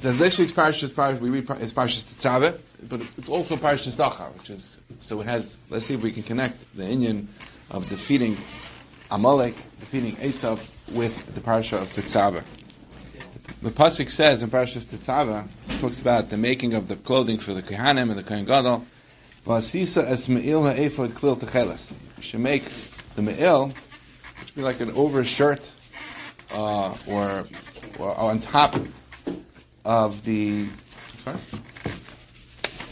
This week's parasha, we read is Parasha Tetzava, but it's also Parasha Zachor, which is, so it has, let's see if we can connect the inyan of defeating Amalek, defeating Esav, with the Parasha of Tetzava. The pasuk says in Parasha Tetzava, it talks about the making of the clothing for the Kuhanim and the Kohen Gadol. You should make the me'il, which would be like an over shirt, or on top of the... Sorry?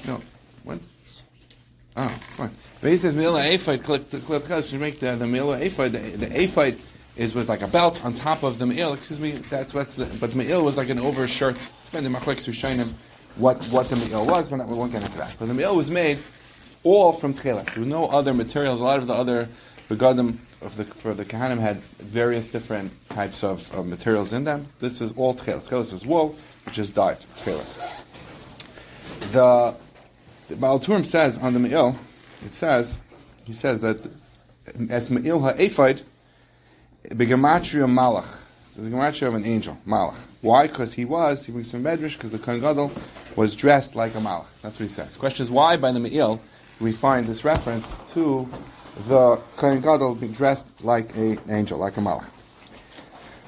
No. What? Oh, what? But he says, Me'ila Eifid, should make the Me'ila Eifid. The Eifid was like a belt on top of the Me'il. Excuse me, but Me'il was like an overshirt. Depending on Machlekes Rishonim, what the Me'il was, but we won't get into that. But the Me'il was made all from Tchelas. There were no other materials. A lot of the other Begadim for the Kohanim had various different types of materials in them. This is all Tchelas. Tchelas is wool, which is dyed. Tchelas. The Baal Turim says on the Me'il, he says that as Me'il ha'efid, begematria malach, so the gematria of an angel, malach. Why? Because he brings some Medrash, because the Kohen Gadol was dressed like a malach. That's what he says. The question is why by the Me'il we find this reference to the Kohen Gadol being dressed like an angel, like a malach.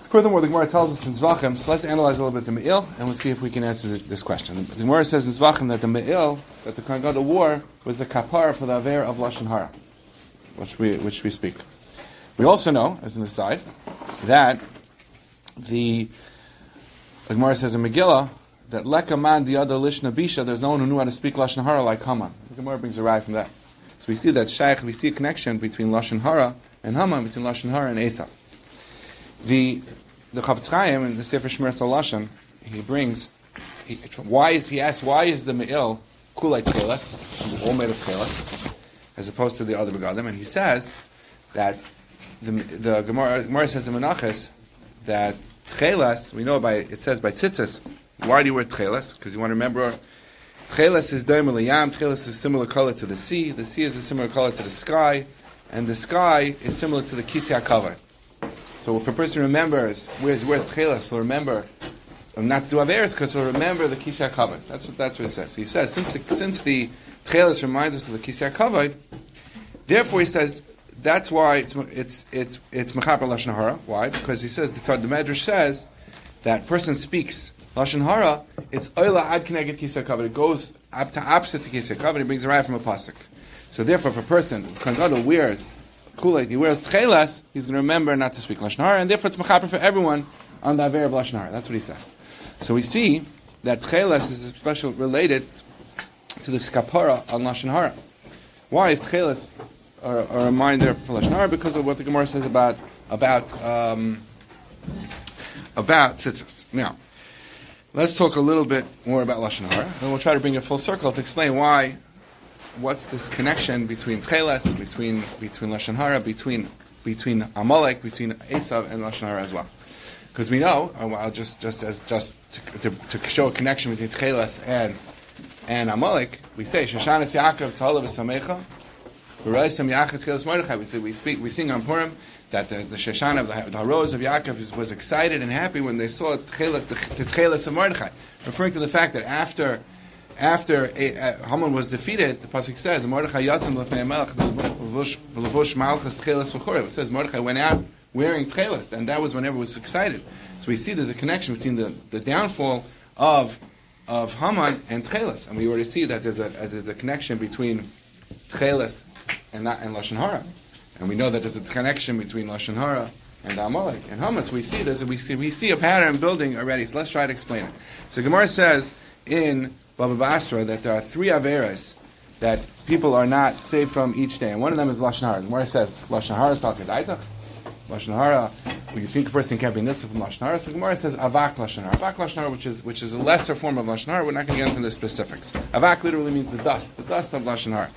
Furthermore, the Gemara tells us in Zvachim, so let's analyze a little bit the Me'il, and we'll see if we can answer this question. The Gemara says in Zvachim that the Me'il that the Kohen Gadol wore was a kapara for the Aveir of Lashon Hara, which we speak. We also know, as an aside, that the Gemara says in Megillah that lekaman diyada lishna bisha, there's no one who knew how to speak Lashon Hara like Haman. The Gemara brings a ride from that. So we see that Shaykh, we see a connection between Lashon Hara and Haman, between Lashon Hara and Esav. The Chofetz Chaim in the Sefer Shmiras HaLashon, he asks why is the Me'il kulei tchelas, all made of tchelas, as opposed to the other begadim, and he says that the Gemara says in Menachos that tchelas, we know it says by Tzitzis. Why do you wear tchelas? Because you want to remember tchelas is doim l'yam, tchelas is similar color to the sea is a similar color to the sky, and the sky is similar to the Kisei HaKavod. So if a person remembers, where's Tchelas, he'll remember not to do Aveiros because he'll remember the Kisei HaKavod. That's what it says. He says, since the Tchelas reminds us of the Kisei HaKavod, therefore he says, that's why it's Mechaper Lashon Hara. Why? Because he says, the Tana D'Midrash says, that person speaks Lashon Hara, it's Oila Ad Kineged Kisei HaKavod. It goes up to opposite to Kisei HaKavod. He brings it right from a pasuk. So therefore, if a person, Kohen Gadol wears Kool-Aid, he wears Tchelas, he's going to remember not to speak Lashon Hara, and therefore it's mechaper for everyone on the Aver of Lashon Hara. That's what he says. So we see that Tchelas is especially related to the Kapara on Lashon Hara. Why is Tchelas a reminder for Lashon Hara? Because of what the Gemara says about Tzitzis. Now, let's talk a little bit more about Lashon Hara, and we'll try to bring it full circle to explain why. What's this connection between Tchelas, between Lashon Hara, between Amalek, between Esav and Lashon Hara as well? Because we know, I'll just to show a connection between Tchelas and Amalek, we say Shoshanas Yaakov Ta'ala V'Samecha, V'Roisam Yaakov Tchelas Mordechai. We sing on Purim that the Shoshana of the Haros of Yaakov was excited and happy when they saw the Tchelas of Mordechai, referring to the fact that after Haman was defeated, the pasuk says, "Mordechai yatzim lefnei melech levush malchus tchelas v'chorah." It says Mordechai went out wearing tchelas, and that was whenever he was excited. So we see there's a connection between the downfall of Haman and tchelas, and we already see that there's a connection between tchelas and Lashon Hara, and we know that there's a connection between Lashon Hara and Amalek and Haman. So we see a pattern building already. So let's try to explain it. So Gemara says in Baba Basra that there are three Aveiros that people are not saved from each day, and one of them is Lashon Hara. The Gemara says Lashon Hara is Talkedaitach. Lashon Hara, you think a person can't be nitzvah from Lashon Hara. So the Gemara says Avak Lashon Hara. Avak Lashon Hara, which is a lesser form of Lashon Hara. We're not going to get into the specifics. Avak literally means the dust of Lashon Hara.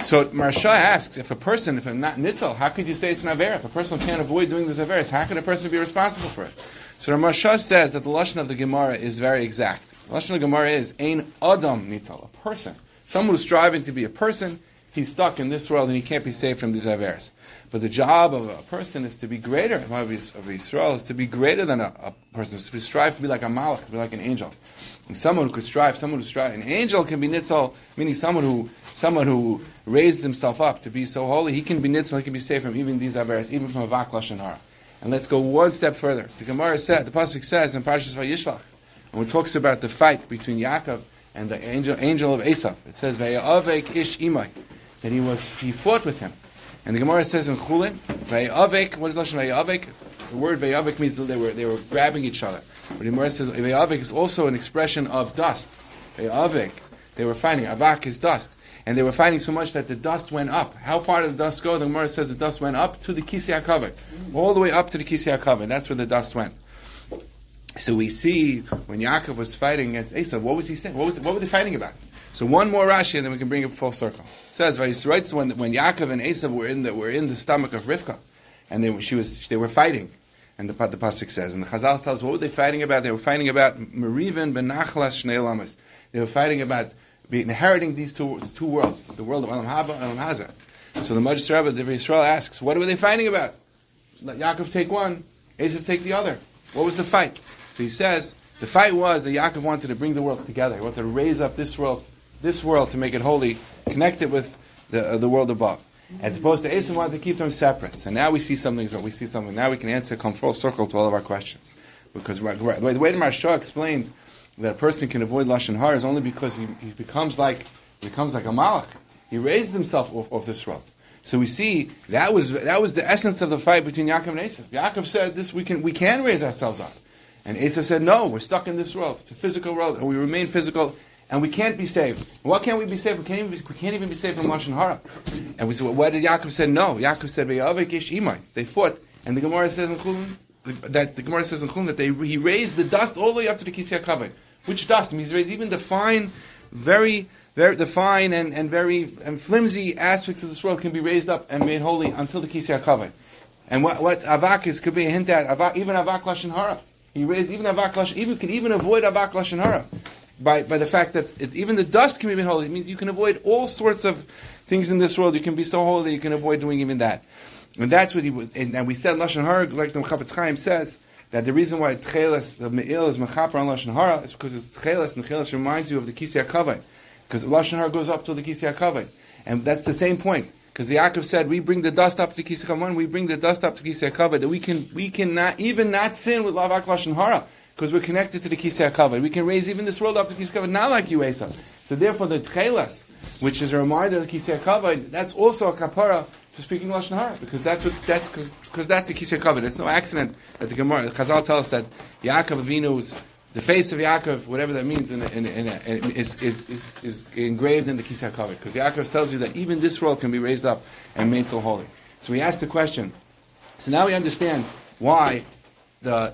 So Maharsha asks, if I'm not nitzal, how could you say it's an Aveira? If a person can't avoid doing this Aveiros, how could a person be responsible for it? So Maharsha says that the Lashon of the Gemara is very exact. Lashon Gemara is ein adam nitzal, a person, someone who's striving to be a person he's stuck in this world and he can't be saved from these Aveiros. But the job of a person is to be greater, of Yisrael, is to be greater than a person, is to strive to be like a Amalek, to be like an angel. And someone who could strive, an angel can be Nitzal, meaning someone who raises himself up to be so holy, he can be Nitzal, he can be saved from even these Aveiros, even from Avak Lashon Hara. And let's go one step further. The Gemara said, the Pasuk says in Parashas VaYishlach, when it talks about the fight between Yaakov and the angel of Esav, it says, Ve'avek ish imai, that he fought with him. And the Gemara says in Chulin, Ve'avek, what is Lashon Ve'avek? The word Ve'avek means that they were grabbing each other. But the Gemara says Ve'avek is also an expression of dust. Ve'avek, they were fighting. Avak is dust. And they were fighting so much that the dust went up. How far did the dust go? The Gemara says the dust went up to the Kisei HaKavod. All the way up to the Kisei HaKavod. That's where the dust went. So we see when Yaakov was fighting against Esav, what was he saying? What were they fighting about? So one more Rashi, and then we can bring it full circle. It says when Yaakov and Esav were in the stomach of Rivkah, and they were fighting, and the pasuk says, and the Chazal tells what were they fighting about? They were fighting about Merivin benachlas shnei lamas. They were fighting about inheriting these two worlds, the world of Alam Haba and Alam Haza. So the Medrash Rabbi the Yisrael asks, what were they fighting about? Let Yaakov take one, Esav take the other. What was the fight? So he says, the fight was that Yaakov wanted to bring the worlds together. He wanted to raise up this world to make it holy, connect it with the world above. As opposed to Esav wanted to keep them separate. So now we see something, now we can come full circle to all of our questions. Because the way the Maharsha explained that a person can avoid Lashon Hara is only because he becomes like a Malach. He raises himself off this world. So we see that was the essence of the fight between Yaakov and Esav. Yaakov said, "This we can raise ourselves up." And Esav said, "No, we're stuck in this world. It's a physical world, and we remain physical, and we can't be saved. What can we be saved? We can't even be saved from Lashon Hara." And we said, well, "Why did Yaakov said no?" Yaakov said, "Ve'avek ish imai." They fought, and the Gemara says in Chulin that he raised the dust all the way up to the Kisei HaKavod. Which dust? It means he raised even the fine, very, very fine and flimsy aspects of this world can be raised up and made holy until the Kisei HaKavod. And what Avak is could be a hint at Avak, even Avak Lashon Hara. He raised even Avak Lashon, even could even avoid Avak Lashon Hara by the fact that even the dust can be made holy. It means you can avoid all sorts of things in this world. You can be so holy that you can avoid doing even that. And that's what he was. And we said Lashon Hara, like the Chofetz Chaim says, that the reason why Tcheles, the Me'il is Mechaper on Lashon Hara is because it's Tcheles, and Tcheles reminds you of the Kisei HaKavod. Because Lashon Hara goes up to the Kisei HaKavod. And that's the same point. Because the Yaakov said, we bring the dust up to Kisei HaKavod, that we cannot sin with Avak Lashon Hara, because we're connected to the Kisei HaKavod. We can raise even this world up to Kisei HaKavod, not like you, Esav. So therefore the Tcheles, which is a reminder of the Kisei HaKavod, that's also a kapara for speaking Lashon Hara, because that's the Kisei HaKavod. It's no accident that the Gemara, the Chazal tells us that Yaakov Avinu's, the face of Yaakov, whatever that means, is engraved in the Kisei HaKavod, because Yaakov tells you that even this world can be raised up and made so holy. So we ask the question. So now we understand why the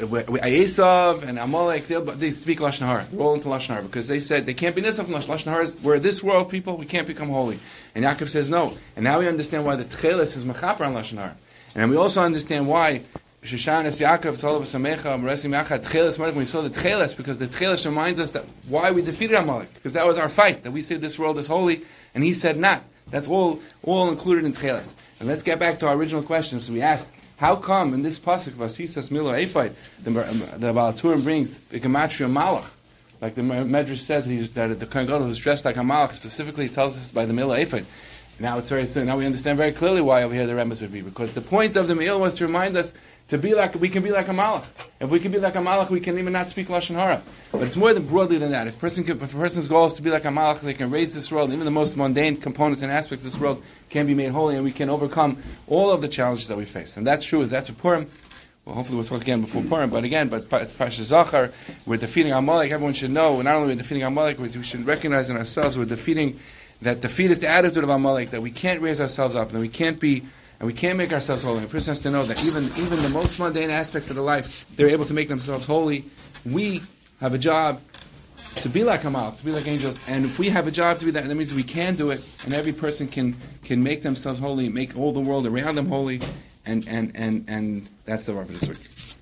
Esav and Amalek they speak Lashon Hara, roll into Lashon Hara, because they said they can't be Nitzah from Lashon Hara. We're this world people, we can't become holy. And Yaakov says no. And now we understand why the Tcheles is Mechaper on Lashon Hara, and we also understand why. Sheshan es Yaakov, Tolav es Amecha, Meresim Yachad, Tcheles Malek. We saw the Tcheles because the Tcheles reminds us that why we defeated Amalek, because that was our fight, that we said this world is holy, and he said not. That's all included in Tcheles. And let's get back to our original question. So we asked, how come in this pasuk Vasisas Milo Eifad, the Baal Turim brings the gematria Malach, like the Medrash said that the Kohen Gadol who's dressed like a Malach specifically tells us by the Milo Eifad. Now it's very soon. Now we understand very clearly why over here the Remes would be, because the point of the Me'il was to remind us to be like we can be like a Malach. If we can be like a Malach, we can even not speak Lashon Hara. But it's more than broadly than that. If a person's goal is to be like a Malach, they can raise this world. Even the most mundane components and aspects of this world can be made holy, and we can overcome all of the challenges that we face. And that's true. That's a Purim. Well, hopefully we'll talk again before Purim, but Parasha Zachor, we're defeating Amalek. Everyone should know, not only are we defeating Amalek, we should recognize in ourselves we're defeating that defeatist attitude of Amalek, that we can't raise ourselves up, and we can't make ourselves holy. A person has to know that even the most mundane aspects of the life, they're able to make themselves holy. We have a job to be like Amalek, to be like angels, and if we have a job to be that means we can do it, and every person can make themselves holy, make all the world around them holy, and that's the Rav this week.